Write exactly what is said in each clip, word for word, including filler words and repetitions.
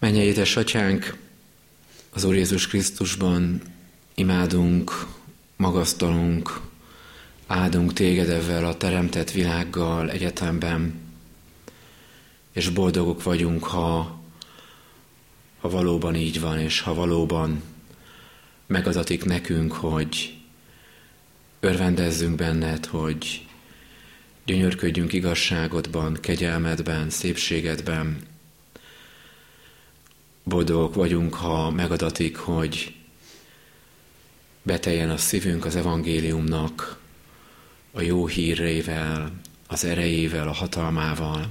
Mennyei édesatyánk, az Úr Jézus Krisztusban imádunk, magasztalunk, áldunk téged ezzel a teremtett világgal egyetemben, és boldogok vagyunk, ha, ha valóban így van, és ha valóban megadatik nekünk, hogy örvendezzünk benned, hogy gyönyörködjünk igazságodban, kegyelmedben, szépségedben. Boldogok vagyunk, ha megadatik, hogy beteljen a szívünk az evangéliumnak, a jó hírrével, az erejével, a hatalmával.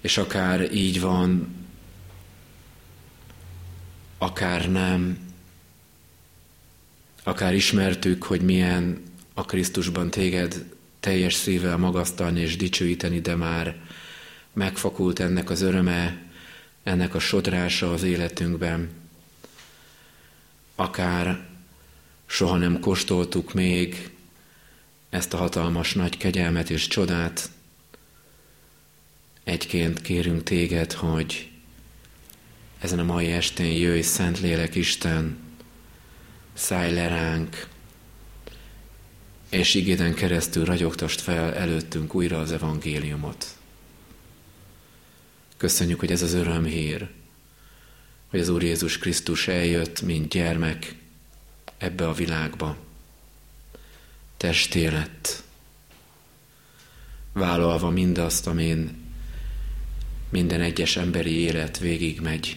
És akár így van, akár nem, akár ismertük, hogy milyen a Krisztusban téged teljes szívvel magasztalni és dicsőíteni, de már megfakult ennek az öröme, ennek a sodrása az életünkben. Akár soha nem kóstoltuk még ezt a hatalmas nagy kegyelmet és csodát. Egyként kérünk téged, hogy ezen a mai estén jöjj, Szentlélek Isten, szállj le ránk, és igéden keresztül ragyogtasd fel előttünk újra az evangéliumot. Köszönjük, hogy ez az örömhír, hogy az Úr Jézus Krisztus eljött, mint gyermek ebbe a világba. Testé lett, vállalva mindazt, amin minden egyes emberi élet végigmegy.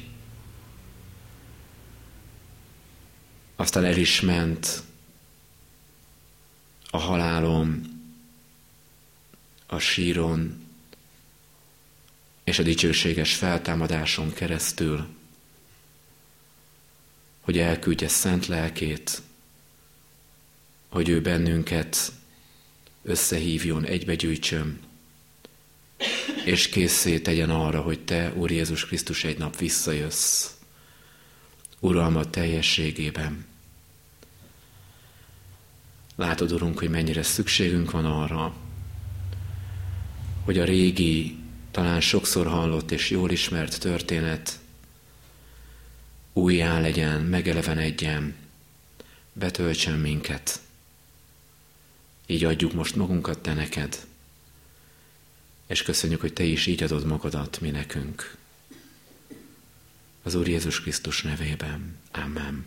Aztán el is ment a halálon, a síron, és a dicsőséges feltámadáson keresztül, hogy elküldje szent lelkét, hogy ő bennünket összehívjon, egybegyűjtsön, és készé tegyen arra, hogy te, Úr Jézus Krisztus, egy nap visszajössz, uralmad teljességében. Látod, Urunk, hogy mennyire szükségünk van arra, hogy a régi, talán sokszor hallott és jól ismert történet újjá legyen, megelevenedjen, betöltsen minket. Így adjuk most magunkat te neked, és köszönjük, hogy te is így adod magadat mi nekünk. Az Úr Jézus Krisztus nevében. Amen.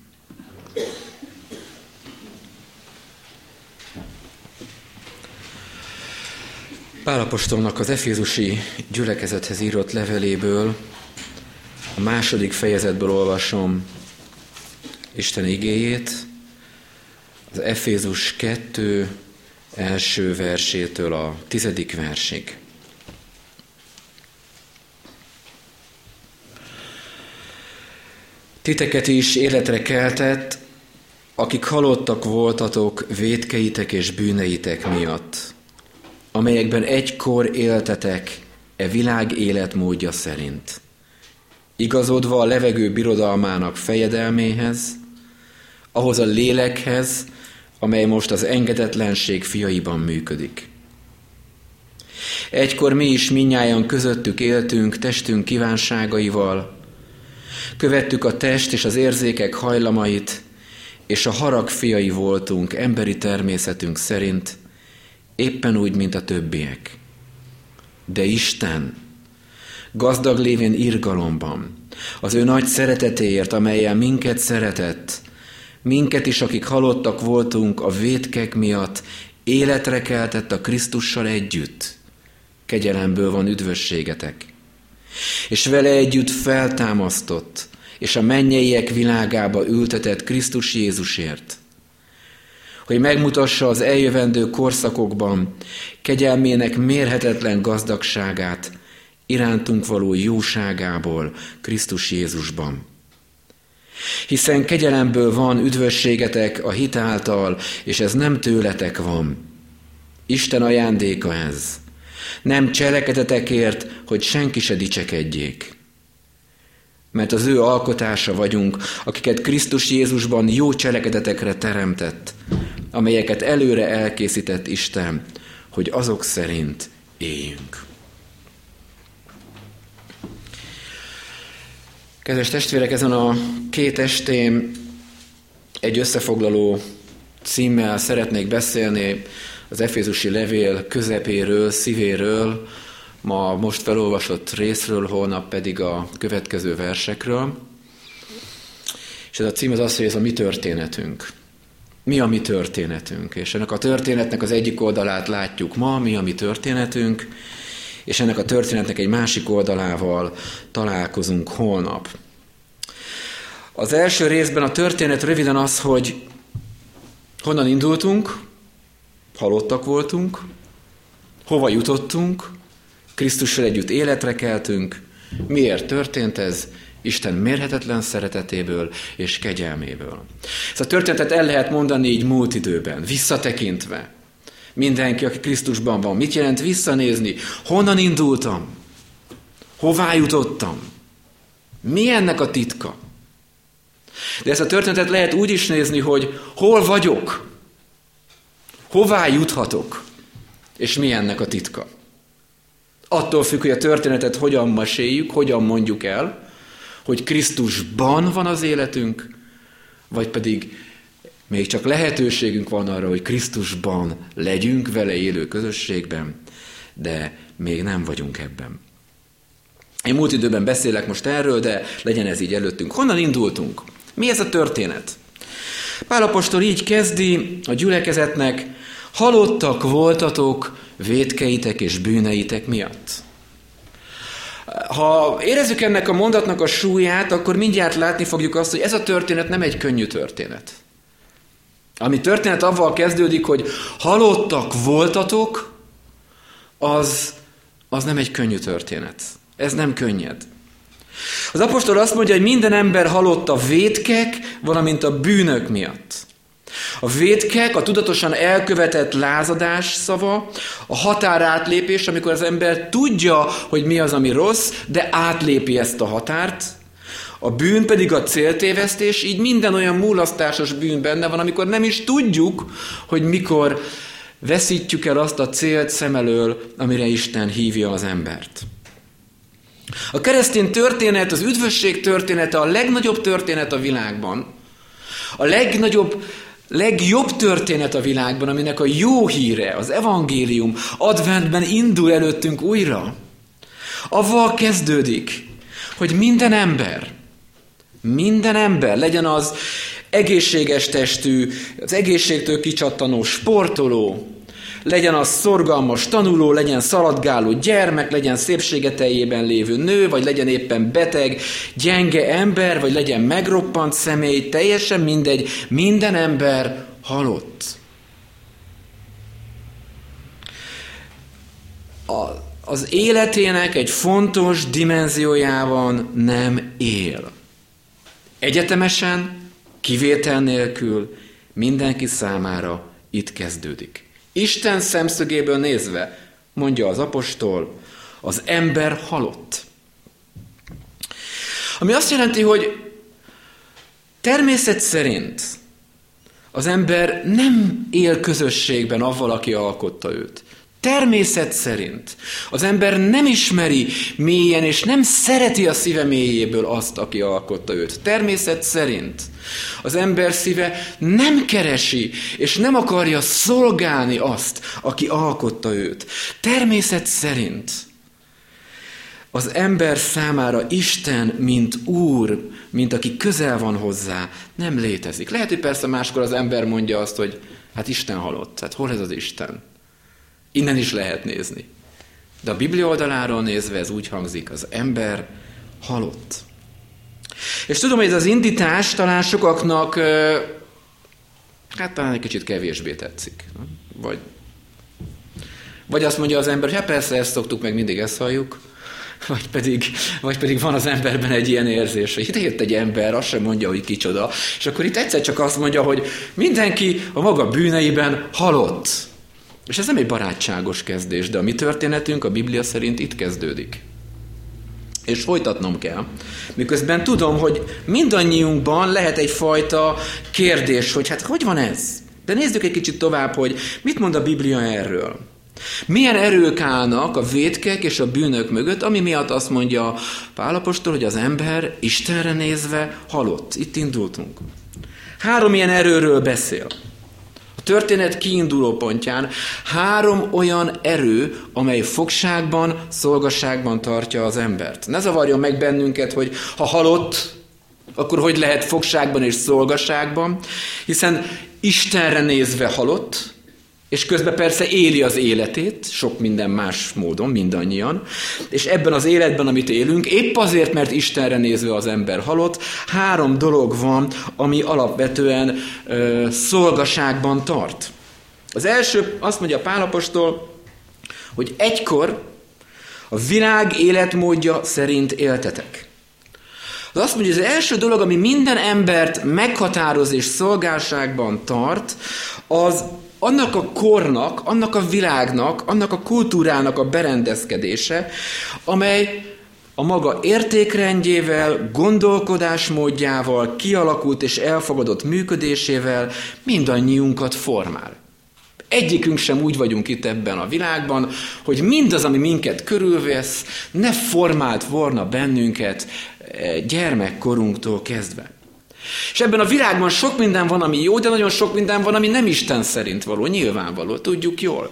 Pál apostolnak az efézusi gyülekezethez írott leveléből, a második fejezetből olvasom Isten igéjét, az Efézus kettő első versétől a tizedik versig. Titeket is életre keltett, akik halottak voltatok vétkeitek és bűneitek miatt, amelyekben egykor éltetek e világ életmódja szerint, igazodva a levegő birodalmának fejedelméhez, ahhoz a lélekhez, amely most az engedetlenség fiaiban működik. Egykor mi is mindnyájan közöttük éltünk testünk kívánságaival, követtük a test és az érzékek hajlamait, és a harag fiai voltunk emberi természetünk szerint, éppen úgy, mint a többiek. De Isten, gazdag lévén irgalomban, az ő nagy szeretetéért, amellyel minket szeretett, minket is, akik halottak voltunk a vétkek miatt, életre keltett a Krisztussal együtt. Kegyelemből van üdvösségetek. És vele együtt feltámasztott, és a mennyeiek világába ültetett Krisztus Jézusért, hogy megmutassa az eljövendő korszakokban kegyelmének mérhetetlen gazdagságát irántunk való jóságából Krisztus Jézusban. Hiszen kegyelemből van üdvösségetek a hit által, és ez nem tőletek van. Isten ajándéka ez. Nem cselekedetekért, hogy senki se dicsekedjék. Mert az ő alkotása vagyunk, akiket Krisztus Jézusban jó cselekedetekre teremtett, amelyeket előre elkészített Isten, hogy azok szerint éljünk. Kedves testvérek, ezen a két estén egy összefoglaló címmel szeretnék beszélni az Efézusi levél közepéről, szívéről, ma most felolvasott részről, holnap pedig a következő versekről. És ez a cím az az, hogy ez a mi történetünk. Mi a mi történetünk? És ennek a történetnek az egyik oldalát látjuk ma, mi a mi történetünk, és ennek a történetnek egy másik oldalával találkozunk holnap. Az első részben a történet röviden az, hogy honnan indultunk, halottak voltunk, hova jutottunk, Krisztussal együtt életre keltünk, miért történt ez, Isten mérhetetlen szeretetéből és kegyelméből. Ez a történetet el lehet mondani így múlt időben, visszatekintve. Mindenki, aki Krisztusban van, mit jelent visszanézni? Honnan indultam? Hová jutottam? Mi ennek a titka? De ezt a történetet lehet úgy is nézni, hogy hol vagyok? Hová juthatok? És mi ennek a titka? Attól függ, hogy a történetet hogyan meséljük, hogyan mondjuk el, hogy Krisztusban van az életünk, vagy pedig még csak lehetőségünk van arra, hogy Krisztusban legyünk vele élő közösségben, de még nem vagyunk ebben. Én múlt időben beszélek most erről, de legyen ez így előttünk. Honnan indultunk? Mi ez a történet? Pál apostol így kezdi a gyülekezetnek: halottak voltatok vétkeitek és bűneitek miatt. Ha érezzük ennek a mondatnak a súlyát, akkor mindjárt látni fogjuk azt, hogy ez a történet nem egy könnyű történet. Ami történet avval kezdődik, hogy halottak voltatok, az, az nem egy könnyű történet. Ez nem könnyed. Az apostol azt mondja, hogy minden ember halott a vétkek, valamint a bűnök miatt. A vétkek a tudatosan elkövetett lázadás szava, a határátlépés, amikor az ember tudja, hogy mi az, ami rossz, de átlépi ezt a határt. A bűn pedig a céltévesztés, így minden olyan mulasztásos bűn benne van, amikor nem is tudjuk, hogy mikor veszítjük el azt a célt szem elől, amire Isten hívja az embert. A keresztény történet, az üdvösség története a legnagyobb történet a világban, a legnagyobb, legjobb történet a világban, aminek a jó híre, az evangélium adventben indul előttünk újra. Avval kezdődik, hogy minden ember, minden ember, legyen az egészséges testű, az egészségtől kicsattanó sportoló, legyen az szorgalmas tanuló, legyen szaladgáló gyermek, legyen szépségeteljében lévő nő, vagy legyen éppen beteg, gyenge ember, vagy legyen megroppant személy, teljesen mindegy, minden ember halott. A, az életének egy fontos dimenziójában nem él. Egyetemesen, kivétel nélkül mindenki számára itt kezdődik. Isten szemszögéből nézve, mondja az apostol, az ember halott. Ami azt jelenti, hogy természet szerint az ember nem él közösségben avval, aki alkotta őt. Természet szerint az ember nem ismeri mélyen, és nem szereti a szíve mélyéből azt, aki alkotta őt. Természet szerint az ember szíve nem keresi, és nem akarja szolgálni azt, aki alkotta őt. Természet szerint az ember számára Isten, mint Úr, mint aki közel van hozzá, nem létezik. Lehet, hogy persze máskor az ember mondja azt, hogy hát Isten halott, hát hol ez az Isten? Innen is lehet nézni. De a Biblia oldaláról nézve ez úgy hangzik, az ember halott. És tudom, hogy ez az indítás talán sokaknak hát talán egy kicsit kevésbé tetszik. Vagy, vagy azt mondja az ember, hogy hát persze ezt szoktuk, meg mindig ezt halljuk. Vagy pedig, vagy pedig van az emberben egy ilyen érzés, hogy itt jött egy ember, azt sem mondja, hogy kicsoda. És akkor itt egyszer csak azt mondja, hogy mindenki a maga bűneiben halott. És ez nem egy barátságos kezdés, de a mi történetünk a Biblia szerint itt kezdődik. És folytatnom kell, miközben tudom, hogy mindannyiunkban lehet egyfajta kérdés, hogy hát hogy van ez? De nézzük egy kicsit tovább, hogy mit mond a Biblia erről. Milyen erők állnak a vétkek és a bűnök mögött, ami miatt azt mondja Pál apostol, hogy az ember Istenre nézve halott. Itt indultunk. Három ilyen erőről beszél. A történet kiinduló pontján három olyan erő, amely fogságban, szolgasságban tartja az embert. Ne zavarjon meg bennünket, hogy ha halott, akkor hogy lehet fogságban és szolgasságban, hiszen Istenre nézve halott, és közben persze éli az életét, sok minden más módon, mindannyian, és ebben az életben, amit élünk, épp azért, mert Istenre nézve az ember halott, három dolog van, ami alapvetően ö, szolgaságban tart. Az első, azt mondja Pál apostol, hogy egykor a világ életmódja szerint éltetek. Az azt mondja, hogy az első dolog, ami minden embert meghatároz és szolgálságban tart, az annak a kornak, annak a világnak, annak a kultúrának a berendezkedése, amely a maga értékrendjével, gondolkodásmódjával, kialakult és elfogadott működésével mindannyiunkat formál. Egyikünk sem úgy vagyunk itt ebben a világban, hogy mindaz, ami minket körülvesz, ne formált volna bennünket gyermekkorunktól kezdve. És ebben a világban sok minden van, ami jó, de nagyon sok minden van, ami nem Isten szerint való, nyilvánvaló, tudjuk jól.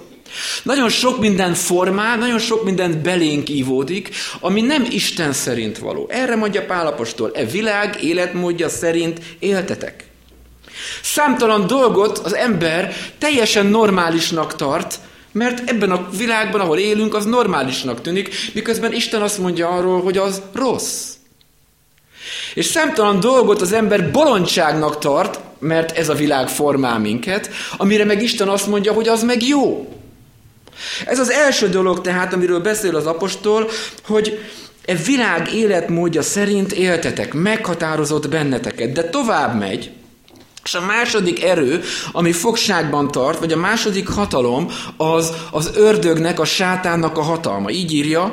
Nagyon sok minden formál, nagyon sok minden belénk ívódik, ami nem Isten szerint való. Erre mondja Pál apostol, e világ életmódja szerint éltetek. Számtalan dolgot az ember teljesen normálisnak tart, mert ebben a világban, ahol élünk, az normálisnak tűnik, miközben Isten azt mondja arról, hogy az rossz. És számtalan dolgot az ember bolondságnak tart, mert ez a világ formál minket, amire meg Isten azt mondja, hogy az meg jó. Ez az első dolog tehát, amiről beszél az apostol, hogy e világ életmódja szerint éltetek, meghatározott benneteket, de tovább megy, és a második erő, ami fogságban tart, vagy a második hatalom, az az ördögnek, a sátánnak a hatalma. Így írja,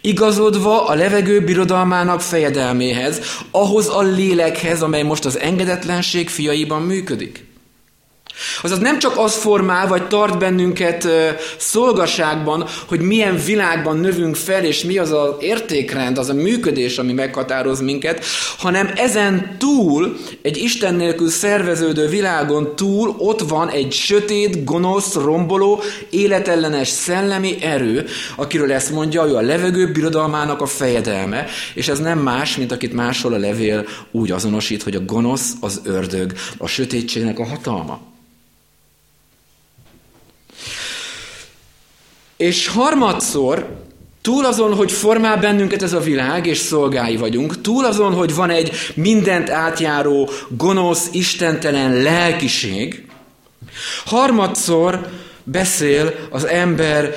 igazodva a levegő birodalmának fejedelméhez, ahhoz a lélekhez, amely most az engedetlenség fiaiban működik. Azaz nem csak az formál, vagy tart bennünket szolgaságban, hogy milyen világban növünk fel, és mi az az értékrend, az a működés, ami meghatároz minket, hanem ezen túl, egy Isten nélkül szerveződő világon túl ott van egy sötét, gonosz, romboló, életellenes szellemi erő, akiről ezt mondja, ő a levegő birodalmának a fejedelme, és ez nem más, mint akit máshol a levél úgy azonosít, hogy a gonosz, az ördög, a sötétségnek a hatalma. És harmadszor, túl azon, hogy formál bennünket ez a világ, és szolgái vagyunk, túl azon, hogy van egy mindent átjáró, gonosz, istentelen lelkiség, harmadszor beszél az ember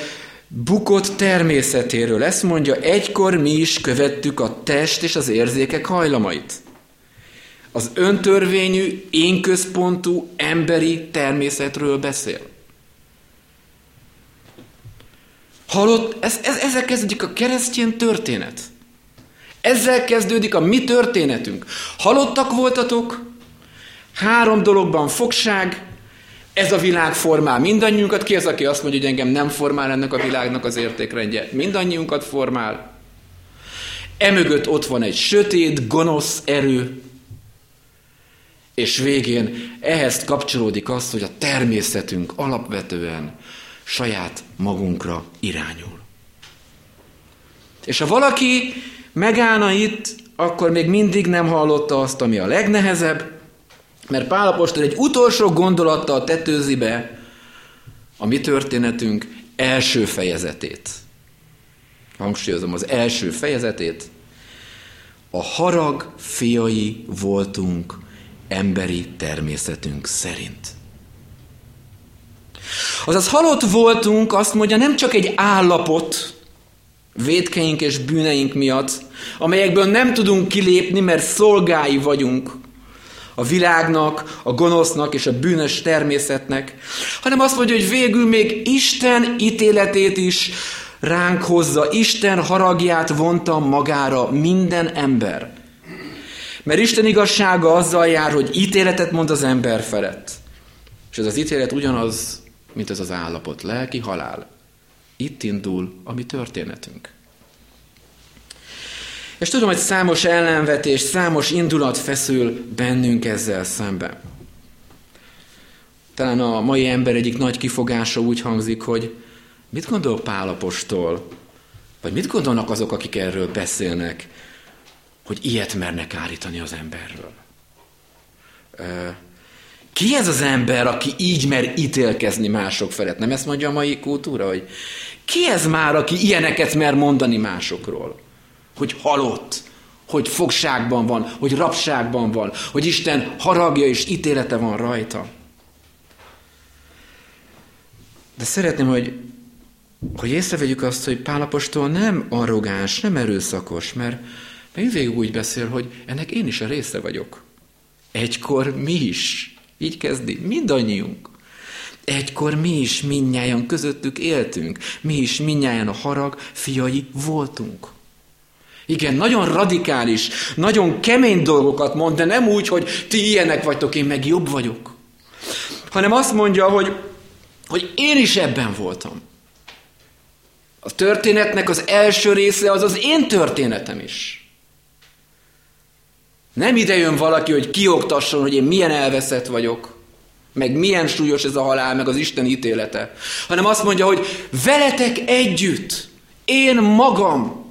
bukott természetéről. Ezt mondja, egykor mi is követtük a test és az érzékek hajlamait. Az öntörvényű, énközpontú, emberi természetről beszél. Halott, ez, ez, ezzel kezdődik a keresztény történet. Ezzel kezdődik a mi történetünk. Halottak voltatok, három dologban fogság, ez a világ formál mindannyiunkat. Ki az, aki azt mondja, hogy engem nem formál ennek a világnak az értékrendje? Mindannyiunkat formál. Emögött ott van egy sötét, gonosz erő. És végén ehhez kapcsolódik az, hogy a természetünk alapvetően saját magunkra irányul. És ha valaki megállna itt, akkor még mindig nem hallotta azt, ami a legnehezebb, mert Pál apostol egy utolsó gondolattal tetőzi be a mi történetünk első fejezetét. Hangsúlyozom, az első fejezetét. A harag fiai voltunk emberi természetünk szerint. Azaz halott voltunk, azt mondja, nem csak egy állapot vétkeink és bűneink miatt, amelyekből nem tudunk kilépni, mert szolgái vagyunk a világnak, a gonosznak és a bűnös természetnek, hanem azt mondja, hogy végül még Isten ítéletét is ránk hozza, Isten haragját vonta magára minden ember. Mert Isten igazsága azzal jár, hogy ítéletet mond az ember felett. És ez az ítélet ugyanaz, mint ez az állapot, lelki halál. Itt indul a mi történetünk. És tudom, hogy számos ellenvetés, számos indulat feszül bennünk ezzel szemben. Talán a mai ember egyik nagy kifogása úgy hangzik, hogy mit gondol Pál apostol? Vagy mit gondolnak azok, akik erről beszélnek, hogy ilyet mernek állítani az emberről? Ki ez az ember, aki így mer ítélkezni mások felett? Nem ezt mondja a mai kultúra, hogy ki ez már, aki ilyeneket mer mondani másokról? Hogy halott, hogy fogságban van, hogy rabságban van, hogy Isten haragja és ítélete van rajta. De szeretném, hogy, hogy észrevegyük azt, hogy Pál apostol nem arrogáns, nem erőszakos, mert mindig úgy beszél, hogy ennek én is a része vagyok. Egykor mi is. Így kezdi. Mindannyiunk. Egykor mi is mindnyájan közöttük éltünk. Mi is mindnyájan a harag fiai voltunk. Igen, nagyon radikális, nagyon kemény dolgokat mond, de nem úgy, hogy ti ilyenek vagytok, én meg jobb vagyok. Hanem azt mondja, hogy, hogy én is ebben voltam. A történetnek az első része az az én történetem is. Nem ide jön valaki, hogy kioktasson, hogy én milyen elveszett vagyok, meg milyen súlyos ez a halál, meg az Isten ítélete. Hanem azt mondja, hogy veletek együtt, én magam,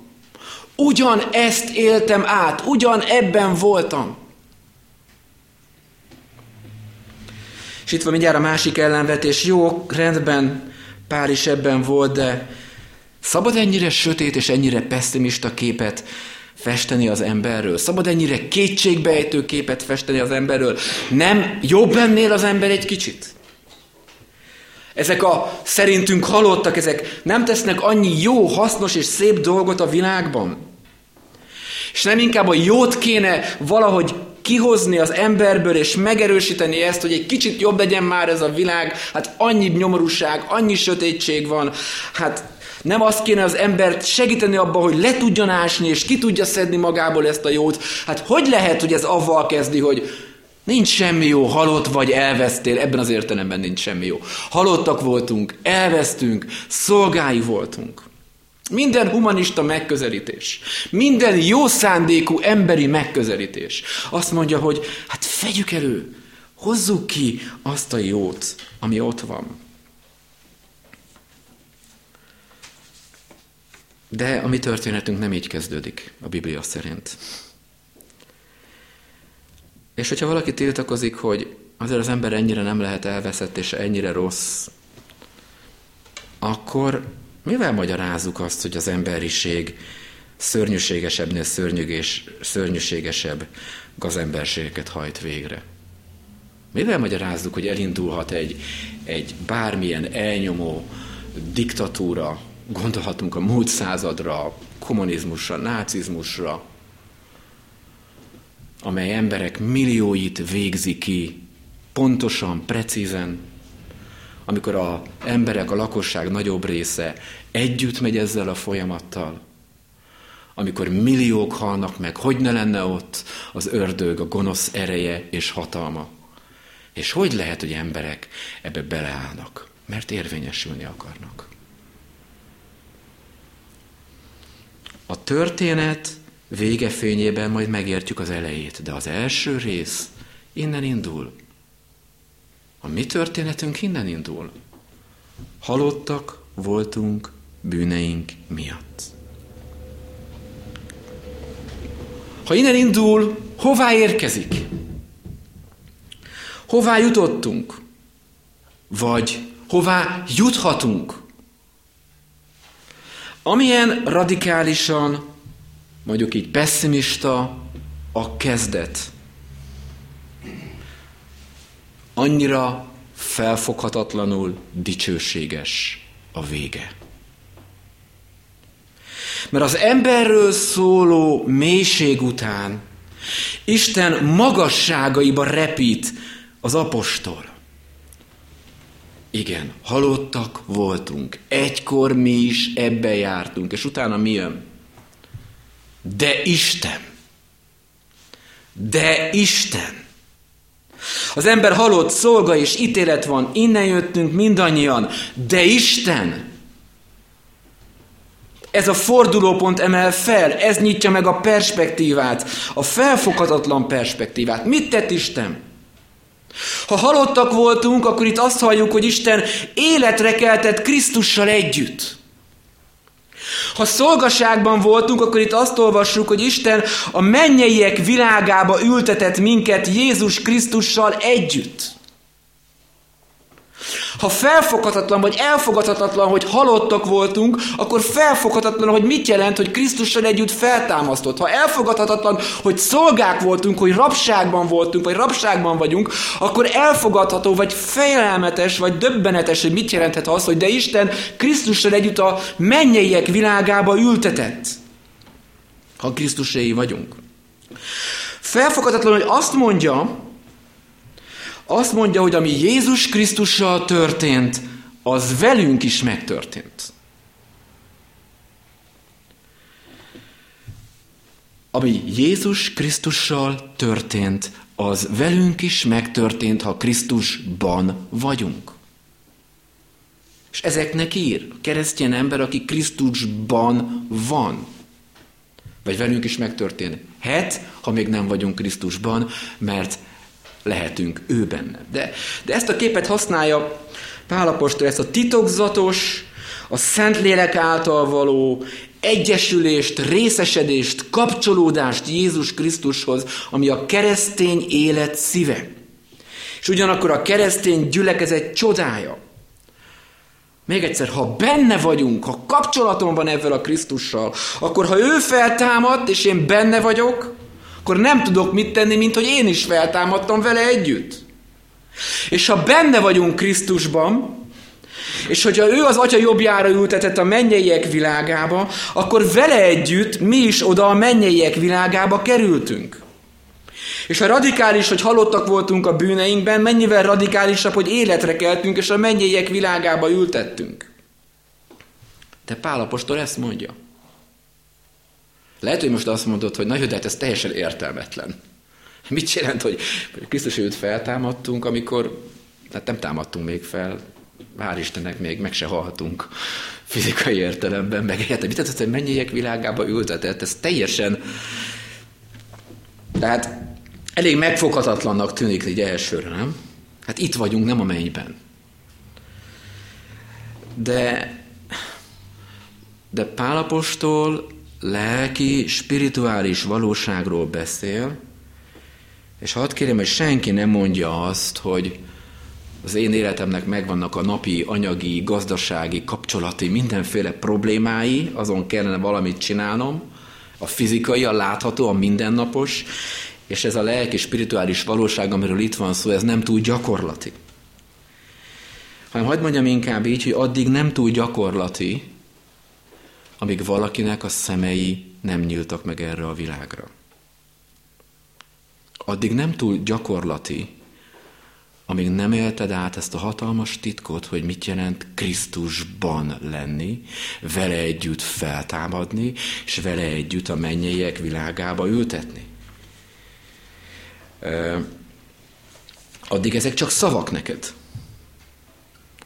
ugyan ezt éltem át, ugyan ebben voltam. És itt van mindjárt a másik ellenvetés. Jó, rendben, Pál is ebben volt, de szabad ennyire sötét és ennyire pessimista képet festeni az emberről? Szabad ennyire kétségbejtő képet festeni az emberről? Nem jobb lennél az ember egy kicsit? Ezek a szerintünk halottak, ezek nem tesznek annyi jó, hasznos és szép dolgot a világban? És nem inkább a jót kéne valahogy kihozni az emberből, és megerősíteni ezt, hogy egy kicsit jobb legyen már ez a világ, hát annyi nyomorúság, annyi sötétség van, hát nem azt kéne az embert segíteni abban, hogy le tudjon ásni, és ki tudja szedni magából ezt a jót. Hát hogy lehet, hogy ez avval kezdi, hogy nincs semmi jó, halott vagy, elvesztél. Ebben az értelemben nincs semmi jó. Halottak voltunk, elvesztünk, szolgái voltunk. Minden humanista megközelítés, minden jó szándékú emberi megközelítés azt mondja, hogy hát fedjük elő, hozzuk ki azt a jót, ami ott van. De a mi történetünk nem így kezdődik a Biblia szerint. És hogyha valaki tiltakozik, hogy azért az ember ennyire nem lehet elveszett, és ennyire rossz, akkor mivel magyarázzuk azt, hogy az emberiség szörnyűségesebbnél szörnyűségesebb gazemberségeket hajt végre? Mivel magyarázzuk, hogy elindulhat egy, egy bármilyen elnyomó diktatúra? Gondolhatunk a múlt századra, kommunizmusra, nácizmusra, amely emberek millióit végzi ki, pontosan, precízen, amikor az emberek, a lakosság nagyobb része együtt megy ezzel a folyamattal, amikor milliók halnak meg, hogy ne lenne ott az ördög, a gonosz ereje és hatalma. És hogy lehet, hogy emberek ebbe beleállnak, mert érvényesülni akarnak. A történet vége fényében majd megértjük az elejét, de az első rész innen indul. A mi történetünk innen indul. Halottak voltunk bűneink miatt. Ha innen indul, hová érkezik? Hová jutottunk? Vagy hová juthatunk? Amilyen radikálisan, mondjuk így pessimista a kezdet, annyira felfoghatatlanul dicsőséges a vége. Mert az emberről szóló mélység után Isten magasságaiba repít az apostol. Igen, halottak voltunk, egykor mi is ebben jártunk, és utána mi jön? De Isten! De Isten! Az ember halott, szolga és ítélet van, innen jöttünk mindannyian, de Isten! Ez a fordulópont emel fel, ez nyitja meg a perspektívát, a felfoghatatlan perspektívát. Mit tett Isten? Ha halottak voltunk, akkor itt azt halljuk, hogy Isten életre keltett Krisztussal együtt. Ha szolgaságban voltunk, akkor itt azt olvassuk, hogy Isten a mennyeiek világába ültetett minket Jézus Krisztussal együtt. Ha felfoghatatlan vagy elfogadhatatlan, hogy halottak voltunk, akkor felfoghatatlan, hogy mit jelent, hogy Krisztussal együtt feltámasztott. Ha elfogadhatatlan, hogy szolgák voltunk, hogy rabságban voltunk, vagy rabságban vagyunk, akkor elfogadható, vagy félelmetes, vagy döbbenetes, hogy mit jelenthet az, hogy de Isten Krisztussal együtt a mennyeiek világába ültetett, ha Krisztuséi vagyunk. Felfoghatatlan, hogy azt mondja, Azt mondja, hogy ami Jézus Krisztussal történt, az velünk is megtörtént. Ami Jézus Krisztussal történt, az velünk is megtörtént, ha Krisztusban vagyunk. És ezeknek ír keresztény ember, aki Krisztusban van. Vagy velünk is megtörténhet, ha még nem vagyunk Krisztusban, mert lehetünk ő benne. De, de ezt a képet használja Pál apostol, ezt a titokzatos, a Szentlélek által való egyesülést, részesedést, kapcsolódást Jézus Krisztushoz, ami a keresztény élet szíve. És ugyanakkor a keresztény gyülekezet csodája. Még egyszer, ha benne vagyunk, ha kapcsolatom van ezzel a Krisztussal, akkor ha ő feltámadt, és én benne vagyok, akkor nem tudok mit tenni, mint hogy én is feltámadtam vele együtt. És ha benne vagyunk Krisztusban, és hogyha ő az Atya jobbjára ültetett a mennyeiek világába, akkor vele együtt mi is oda a mennyeiek világába kerültünk. És ha radikális, hogy halottak voltunk a bűneinkben, mennyivel radikálisabb, hogy életre keltünk, és a mennyeiek világába ültettünk. De Pál apostol ezt mondja. Lehet, hogy most azt mondod, hogy na jó, de hát ez teljesen értelmetlen. Mit jelent, hogy Krisztus előtt feltámadtunk, amikor hát nem támadtunk még fel, hál' Istennek még meg se halhatunk fizikai értelemben, meg egyet, mit tetszett, hogy mennyeiek világába ültetett, ez teljesen, tehát elég megfoghatatlannak tűnik így elsőre, nem? Hát itt vagyunk, nem a mennyben. De, de Pál apostol lelki, spirituális valóságról beszél, és hadd kérem, hogy senki nem mondja azt, hogy az én életemnek megvannak a napi, anyagi, gazdasági, kapcsolati, mindenféle problémái, azon kellene valamit csinálnom, a fizikai, a látható, a mindennapos, és ez a lelki, spirituális valóság, amiről itt van szó, ez nem túl gyakorlati. Hanem hadd mondjam inkább így, hogy addig nem túl gyakorlati, amíg valakinek a szemei nem nyíltak meg erre a világra. Addig nem túl gyakorlati, amíg nem élted át ezt a hatalmas titkot, hogy mit jelent Krisztusban lenni, vele együtt feltámadni, és vele együtt a mennyeiek világába ültetni. Addig ezek csak szavak neked.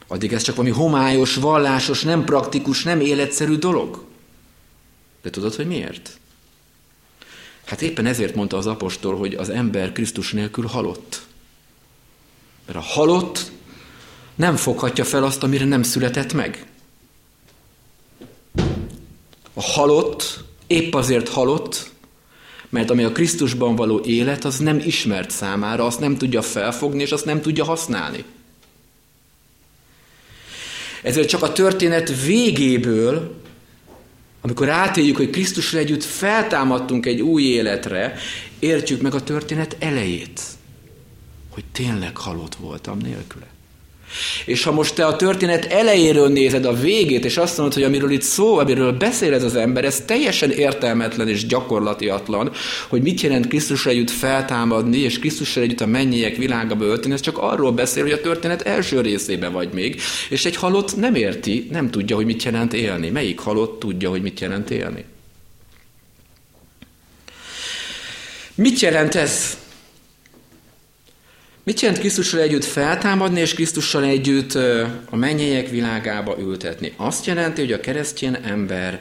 Addig ez csak valami homályos, vallásos, nem praktikus, nem életszerű dolog. De tudod, hogy miért? Hát éppen ezért mondta az apostol, hogy az ember Krisztus nélkül halott. Mert a halott nem foghatja fel azt, amire nem született meg. A halott épp azért halott, mert ami a Krisztusban való élet, az nem ismert számára, azt nem tudja felfogni, és azt nem tudja használni. Ezért csak a történet végéből, amikor átéljük, hogy Krisztusra együtt feltámadtunk egy új életre, értjük meg a történet elejét, hogy tényleg halott voltam nélküle. És ha most te a történet elejéről nézed a végét, és azt mondod, hogy amiről itt szó, amiről beszél ez az ember, ez teljesen értelmetlen és gyakorlatiatlan, hogy mit jelent Krisztusra együtt feltámadni, és Krisztusra együtt a mennyeiek világába ölteni, ez csak arról beszél, hogy a történet első részében vagy még, és egy halott nem érti, nem tudja, hogy mit jelent élni. Melyik halott tudja, hogy mit jelent élni? Mit jelent ez? Mit jelent Krisztussal együtt feltámadni, és Krisztussal együtt a mennyeiek világába ültetni? Azt jelenti, hogy a keresztény ember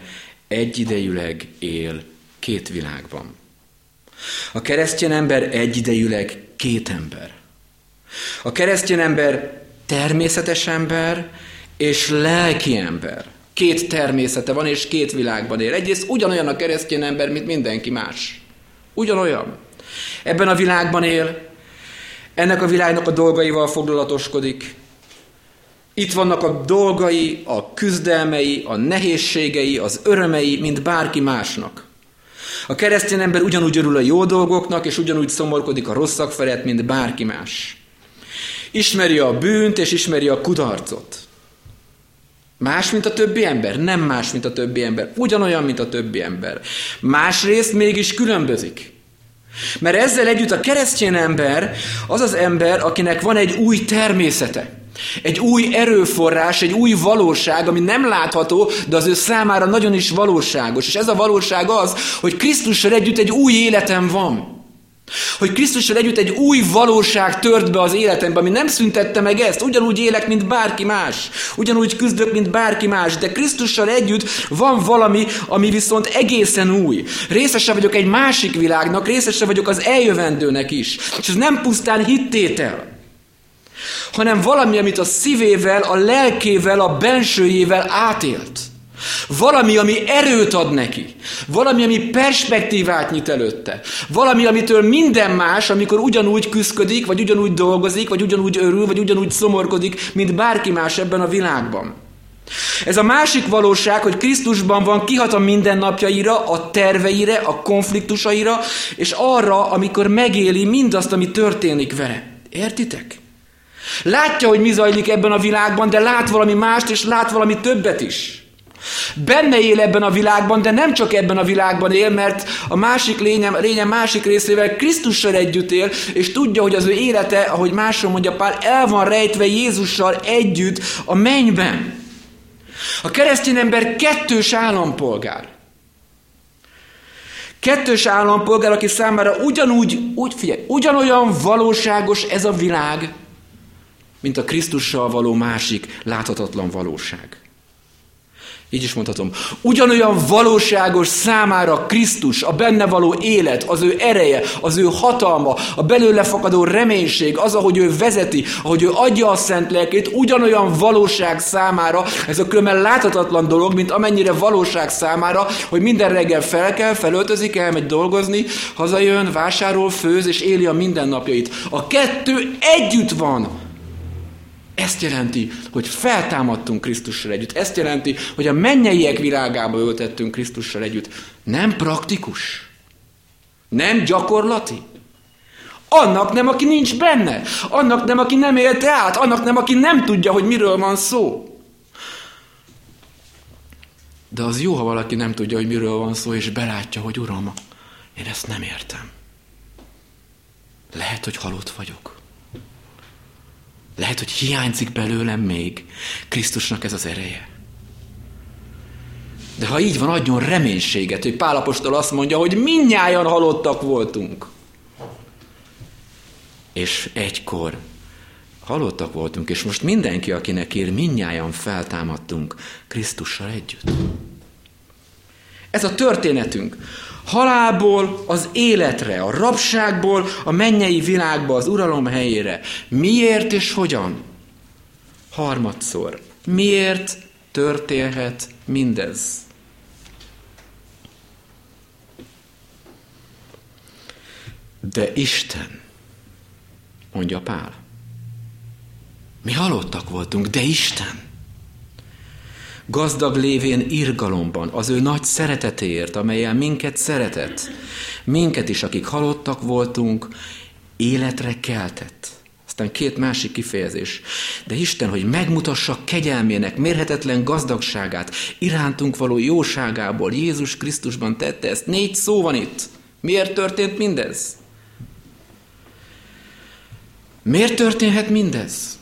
egyidejűleg él két világban. A keresztény ember egyidejűleg két ember. A keresztény ember természetes ember és lelki ember. Két természete van, és két világban él. Egyrészt ugyanolyan a keresztény ember, mint mindenki más. Ugyanolyan. Ebben a világban él, ennek a világnak a dolgaival foglalatoskodik. Itt vannak a dolgai, a küzdelmei, a nehézségei, az örömei, mint bárki másnak. A keresztény ember ugyanúgy örül a jó dolgoknak, és ugyanúgy szomorkodik a rosszak felett, mint bárki más. Ismeri a bűnt, és ismeri a kudarcot. Más, mint a többi ember? Nem más, mint a többi ember. Ugyanolyan, mint a többi ember. Másrészt mégis különbözik. Mert ezzel együtt a keresztény ember az az ember, akinek van egy új természete, egy új erőforrás, egy új valóság, ami nem látható, de az ő számára nagyon is valóságos. És ez a valóság az, hogy Krisztussal együtt egy új életem van. Hogy Krisztussal együtt egy új valóság tört be az életembe, ami nem szüntette meg ezt. Ugyanúgy élek, mint bárki más. Ugyanúgy küzdök, mint bárki más. De Krisztussal együtt van valami, ami viszont egészen új. Részese vagyok egy másik világnak, részese vagyok az eljövendőnek is. És ez nem pusztán hittétel, hanem valami, amit a szívével, a lelkével, a bensőjével átélt. Valami, ami erőt ad neki. Valami, ami perspektívát nyit előtte. Valami, amitől minden más, amikor ugyanúgy küszködik, vagy ugyanúgy dolgozik, vagy ugyanúgy örül, vagy ugyanúgy szomorkodik, mint bárki más ebben a világban. Ez a másik valóság, hogy Krisztusban van, kihat a mindennapjaira, a terveire, a konfliktusaira, és arra, amikor megéli mindazt, ami történik vele. Értitek? Látja, hogy mi zajlik ebben a világban, de lát valami mást, és lát valami többet is. Benne él ebben a világban, de nem csak ebben a világban él, mert a másik lényem, lényem másik részével Krisztussal együtt él, és tudja, hogy az ő élete, ahogy máson mondja Pál, el van rejtve Jézussal együtt a mennyben. A keresztény ember kettős állampolgár. Kettős állampolgár, aki számára ugyanúgy, úgy, figyelj, ugyanolyan valóságos ez a világ, mint a Krisztussal való másik láthatatlan valóság. Így is mondhatom. Ugyanolyan valóságos számára Krisztus, a benne való élet, az ő ereje, az ő hatalma, a belőle fakadó reménység, az, ahogy ő vezeti, ahogy ő adja a szent lelkét, ugyanolyan valóság számára, ez a különben láthatatlan dolog, mint amennyire valóság számára, hogy minden reggel felkel, felöltözik, elmegy dolgozni, hazajön, vásárol, főz, és éli a mindennapjait. A kettő együtt van. Ezt jelenti, hogy feltámadtunk Krisztussal együtt. Ezt jelenti, hogy a mennyeiek világába öltettünk Krisztussal együtt. Nem praktikus. Nem gyakorlati. Annak nem, aki nincs benne. Annak nem, aki nem élte át. Annak nem, aki nem tudja, hogy miről van szó. De az jó, ha valaki nem tudja, hogy miről van szó, és belátja, hogy Uram, én ezt nem értem. Lehet, hogy halott vagyok. Lehet, hogy hiányzik belőlem még Krisztusnak ez az ereje. De ha így van, adjon reménységet, hogy Pál apostol azt mondja, hogy mindnyájan halottak voltunk. És egykor halottak voltunk, és most mindenki, akinek él, mindnyájan feltámadtunk Krisztussal együtt. Ez a történetünk. Halálból az életre, a rabságból a mennyei világba, az uralom helyére. Miért és hogyan? Harmadszor. Miért történhet mindez? De Isten, mondja Pál. Mi halottak voltunk, de Isten. Gazdag lévén irgalomban, az ő nagy szeretetéért, amellyel minket szeretett, minket is, akik halottak voltunk, életre keltett. Aztán két másik kifejezés. De Isten, hogy megmutassa kegyelmének mérhetetlen gazdagságát, irántunk való jóságából Jézus Krisztusban tette ezt. Négy szó van itt. Miért történt mindez? Miért történhet mindez?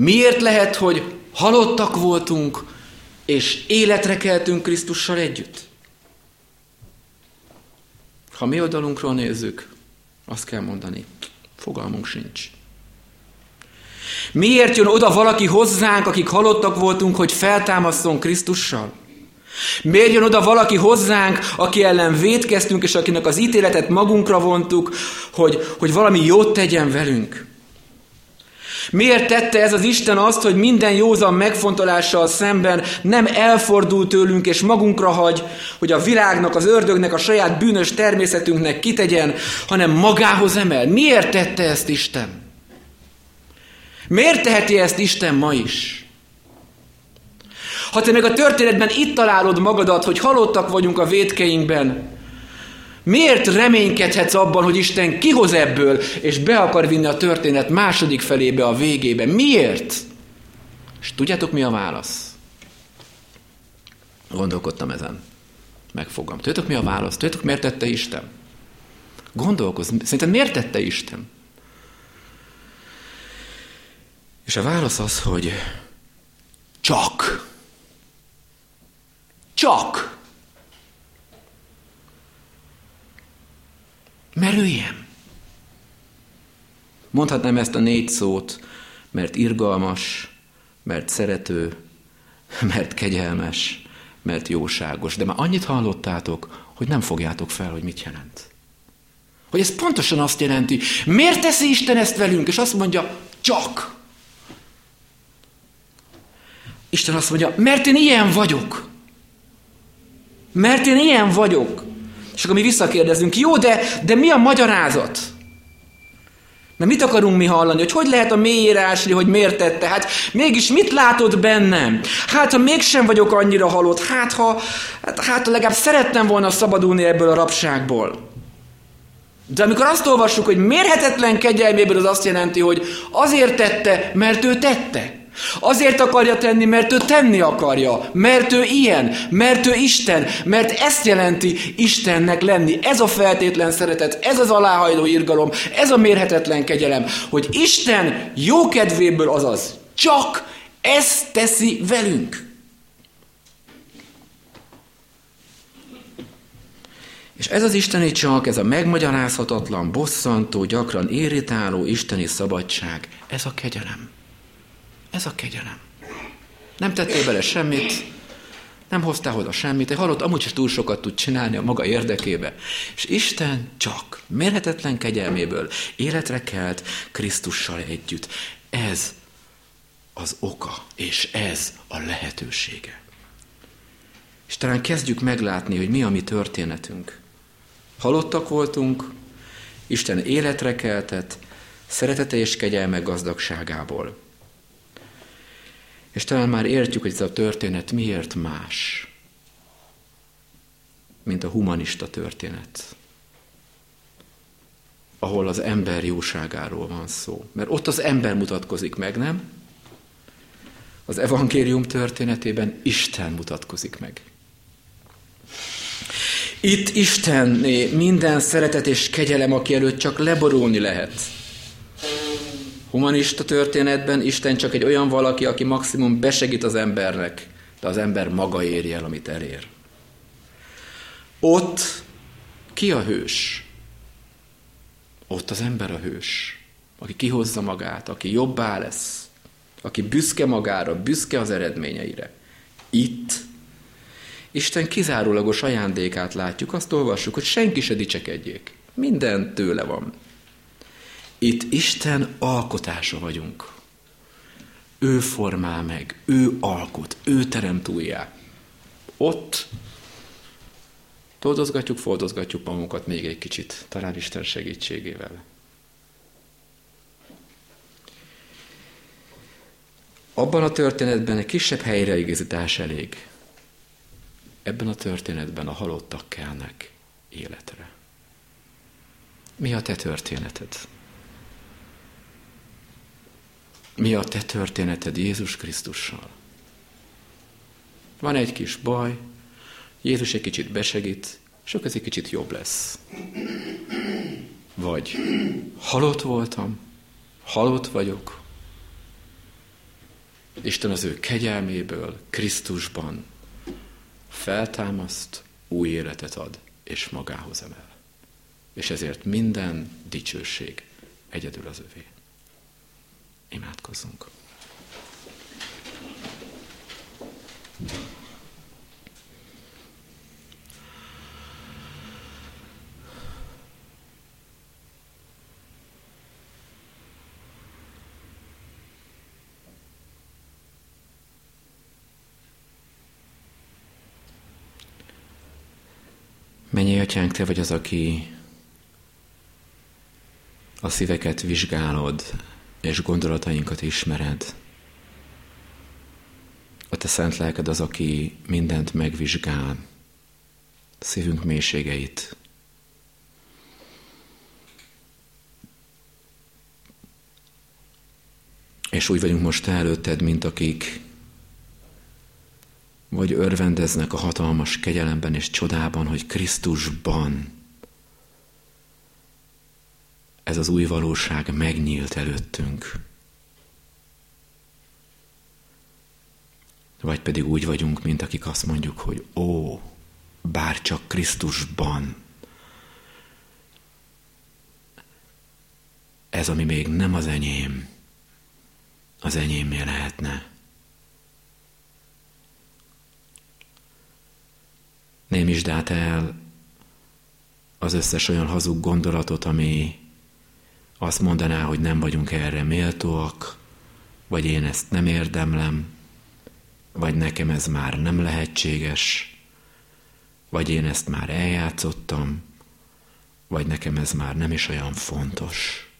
Miért lehet, hogy halottak voltunk, és életre keltünk Krisztussal együtt? Ha mi oldalunkról nézzük, azt kell mondani, fogalmunk sincs. Miért jön oda valaki hozzánk, akik halottak voltunk, hogy feltámasszon Krisztussal? Miért jön oda valaki hozzánk, aki ellen vétkeztünk, és akinek az ítéletet magunkra vontuk, hogy, hogy valami jót tegyen velünk? Miért tette ez az Isten azt, hogy minden józan megfontolással szemben nem elfordul tőlünk és magunkra hagy, hogy a világnak, az ördögnek, a saját bűnös természetünknek kitegyen, hanem magához emel? Miért tette ezt Isten? Miért teheti ezt Isten ma is? Ha te meg a történetben itt találod magadat, hogy halottak vagyunk a vétkeinkben, miért reménykedhetsz abban, hogy Isten kihoz ebből, és be akar vinni a történet második felébe, a végébe? Miért? És tudjátok, mi a válasz? Gondolkodtam ezen. Megfogom. Tudjátok, mi a válasz? Tudjátok, miért tette Isten? Gondolkozz. Szerinted miért tette Isten? És a válasz az, hogy csak. Csak. Merüljem. Mondhatnám ezt a négy szót, mert irgalmas, mert szerető, mert kegyelmes, mert jóságos. De már annyit hallottátok, hogy nem fogjátok fel, hogy mit jelent. Hogy ez pontosan azt jelenti, miért teszi Isten ezt velünk, és azt mondja, csak. Isten azt mondja, mert én ilyen vagyok. Mert én ilyen vagyok. És akkor mi visszakérdezünk, jó, de, de mi a magyarázat? Na mit akarunk mi hallani? Hogy hogy lehet a mélyére ásni, hogy miért tette? Hát mégis mit látod bennem? Hát ha mégsem vagyok annyira halott, hát ha, hát, hát ha legalább szerettem volna szabadulni ebből a rabságból. De amikor azt olvassuk, hogy mérhetetlen kegyelméből, az azt jelenti, hogy azért tette, mert ő tette. Azért akarja tenni, mert ő tenni akarja, mert ő ilyen, mert ő Isten, mert ezt jelenti Istennek lenni. Ez a feltétlen szeretet, ez az aláhajló irgalom, ez a mérhetetlen kegyelem, hogy Isten jó kedvéből, azaz csak ezt teszi velünk. És ez az isteni csak, ez a megmagyarázhatatlan, bosszantó, gyakran irritáló isteni szabadság, ez a kegyelem. Ez a kegyelem. Nem tettél bele semmit, nem hoztál hozzá semmit, egy halott amúgy is túl sokat tud csinálni a maga érdekébe. És Isten csak mérhetetlen kegyelméből életre kelt Krisztussal együtt. Ez az oka, és ez a lehetősége. És talán kezdjük meglátni, hogy mi a mi történetünk. Halottak voltunk, Isten életre keltett, szeretete és kegyelme gazdagságából. És talán már értjük, hogy ez a történet miért más, mint a humanista történet, ahol az ember jóságáról van szó. Mert ott az ember mutatkozik meg, nem? Az evangélium történetében Isten mutatkozik meg. Itt Istenné minden szeretet és kegyelem, aki előtt csak leborulni lehet. Humanista történetben Isten csak egy olyan valaki, aki maximum besegít az embernek, de az ember maga éri el, amit elér. Ott ki a hős? Ott az ember a hős, aki kihozza magát, aki jobbá lesz, aki büszke magára, büszke az eredményeire. Itt Isten kizárólagos ajándékát látjuk, azt olvassuk, hogy senki se dicsekedjék. Minden tőle van. Itt Isten alkotása vagyunk. Ő formál meg, ő alkot, ő teremt újjá. Ott toldozgatjuk, foldozgatjuk magunkat még egy kicsit, talán Isten segítségével. Abban a történetben egy kisebb helyreigazítás elég. Ebben a történetben a halottak kelnek életre. Mi a te történeted? Mi a te történeted Jézus Krisztussal? Van egy kis baj, Jézus egy kicsit besegít, és akkor ez egy kicsit jobb lesz. Vagy halott voltam, halott vagyok, Isten az ő kegyelméből, Krisztusban feltámaszt, új életet ad, és magához emel. És ezért minden dicsőség egyedül az övé. Imádkozzunk. Mennyei Atyánk, Te vagy az, aki a szíveket vizsgálod, és gondolatainkat ismered. A Te szent lelked az, aki mindent megvizsgál, szívünk mélységeit. És úgy vagyunk most Te előtted, mint akik vagy örvendeznek a hatalmas kegyelemben és csodában, hogy Krisztusban ez az új valóság megnyílt előttünk. Vagy pedig úgy vagyunk, mint akik azt mondjuk, hogy ó, bár csak Krisztusban ez, ami még nem az enyém, az enyémmé lehetne. Némítsd át el az összes olyan hazug gondolatot, ami azt mondaná, hogy nem vagyunk erre méltóak, vagy én ezt nem érdemlem, vagy nekem ez már nem lehetséges, vagy én ezt már eljátszottam, vagy nekem ez már nem is olyan fontos.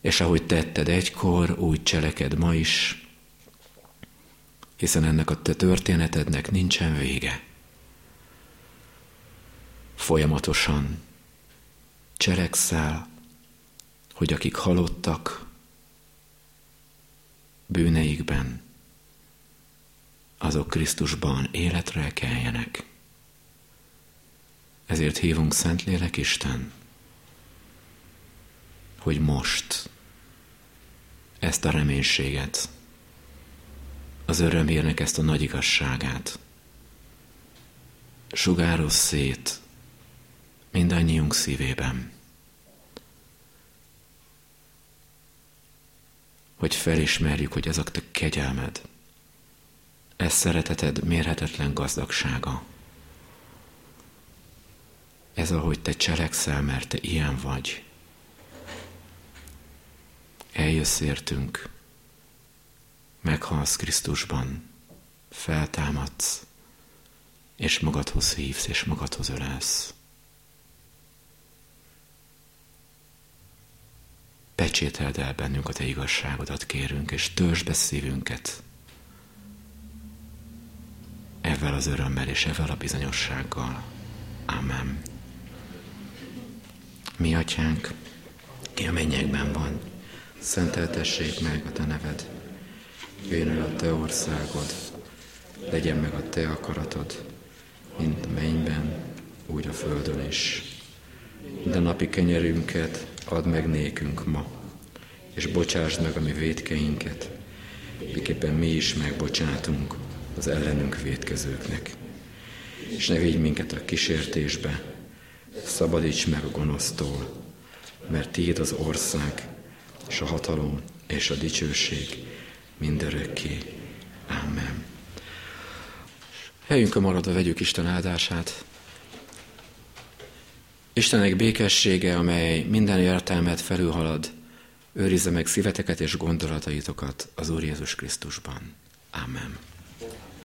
És ahogy tetted egykor, úgy cseleked ma is, hiszen ennek a te történetednek nincsen vége. Folyamatosan cselekszel, hogy akik halottak bűneikben, azok Krisztusban életre keljenek. Ezért hívunk Szentlélek Isten, hogy most ezt a reménységet, az örömhírnek ezt a nagy igazságát sugározz szét mindannyiunk szívében, hogy felismerjük, hogy ez a te kegyelmed, ez szereteted mérhetetlen gazdagsága, ez ahogy te cselekszel, mert te ilyen vagy, eljössz értünk, meghalsz Krisztusban, feltámadsz, és magadhoz hívsz, és magadhoz ölelsz. Pecsételd el bennünk a te igazságodat, kérünk, és töltsd be szívünket ezzel az örömmel, és ezzel a bizonyossággal. Amen. Mi Atyánk, ki a mennyekben van, szenteltessék meg a te neved. Jöjjön el a te országod, legyen meg a te akaratod, mint a mennyben, úgy a földön is. Minden napi kenyerünket add meg nékünk ma, és bocsásd meg a mi vétkeinket, miképpen mi is megbocsátunk az ellenünk vétkezőknek. És ne vigy minket a kísértésbe, szabadíts meg a gonosztól, mert tiéd az ország, és a hatalom, és a dicsőség, mindörökké. Amen. Helyünkön maradva vegyük Isten áldását. Istennek békessége, amely minden értelmet felülhalad, őrizze meg szíveteket és gondolataitokat az Úr Jézus Krisztusban. Amen.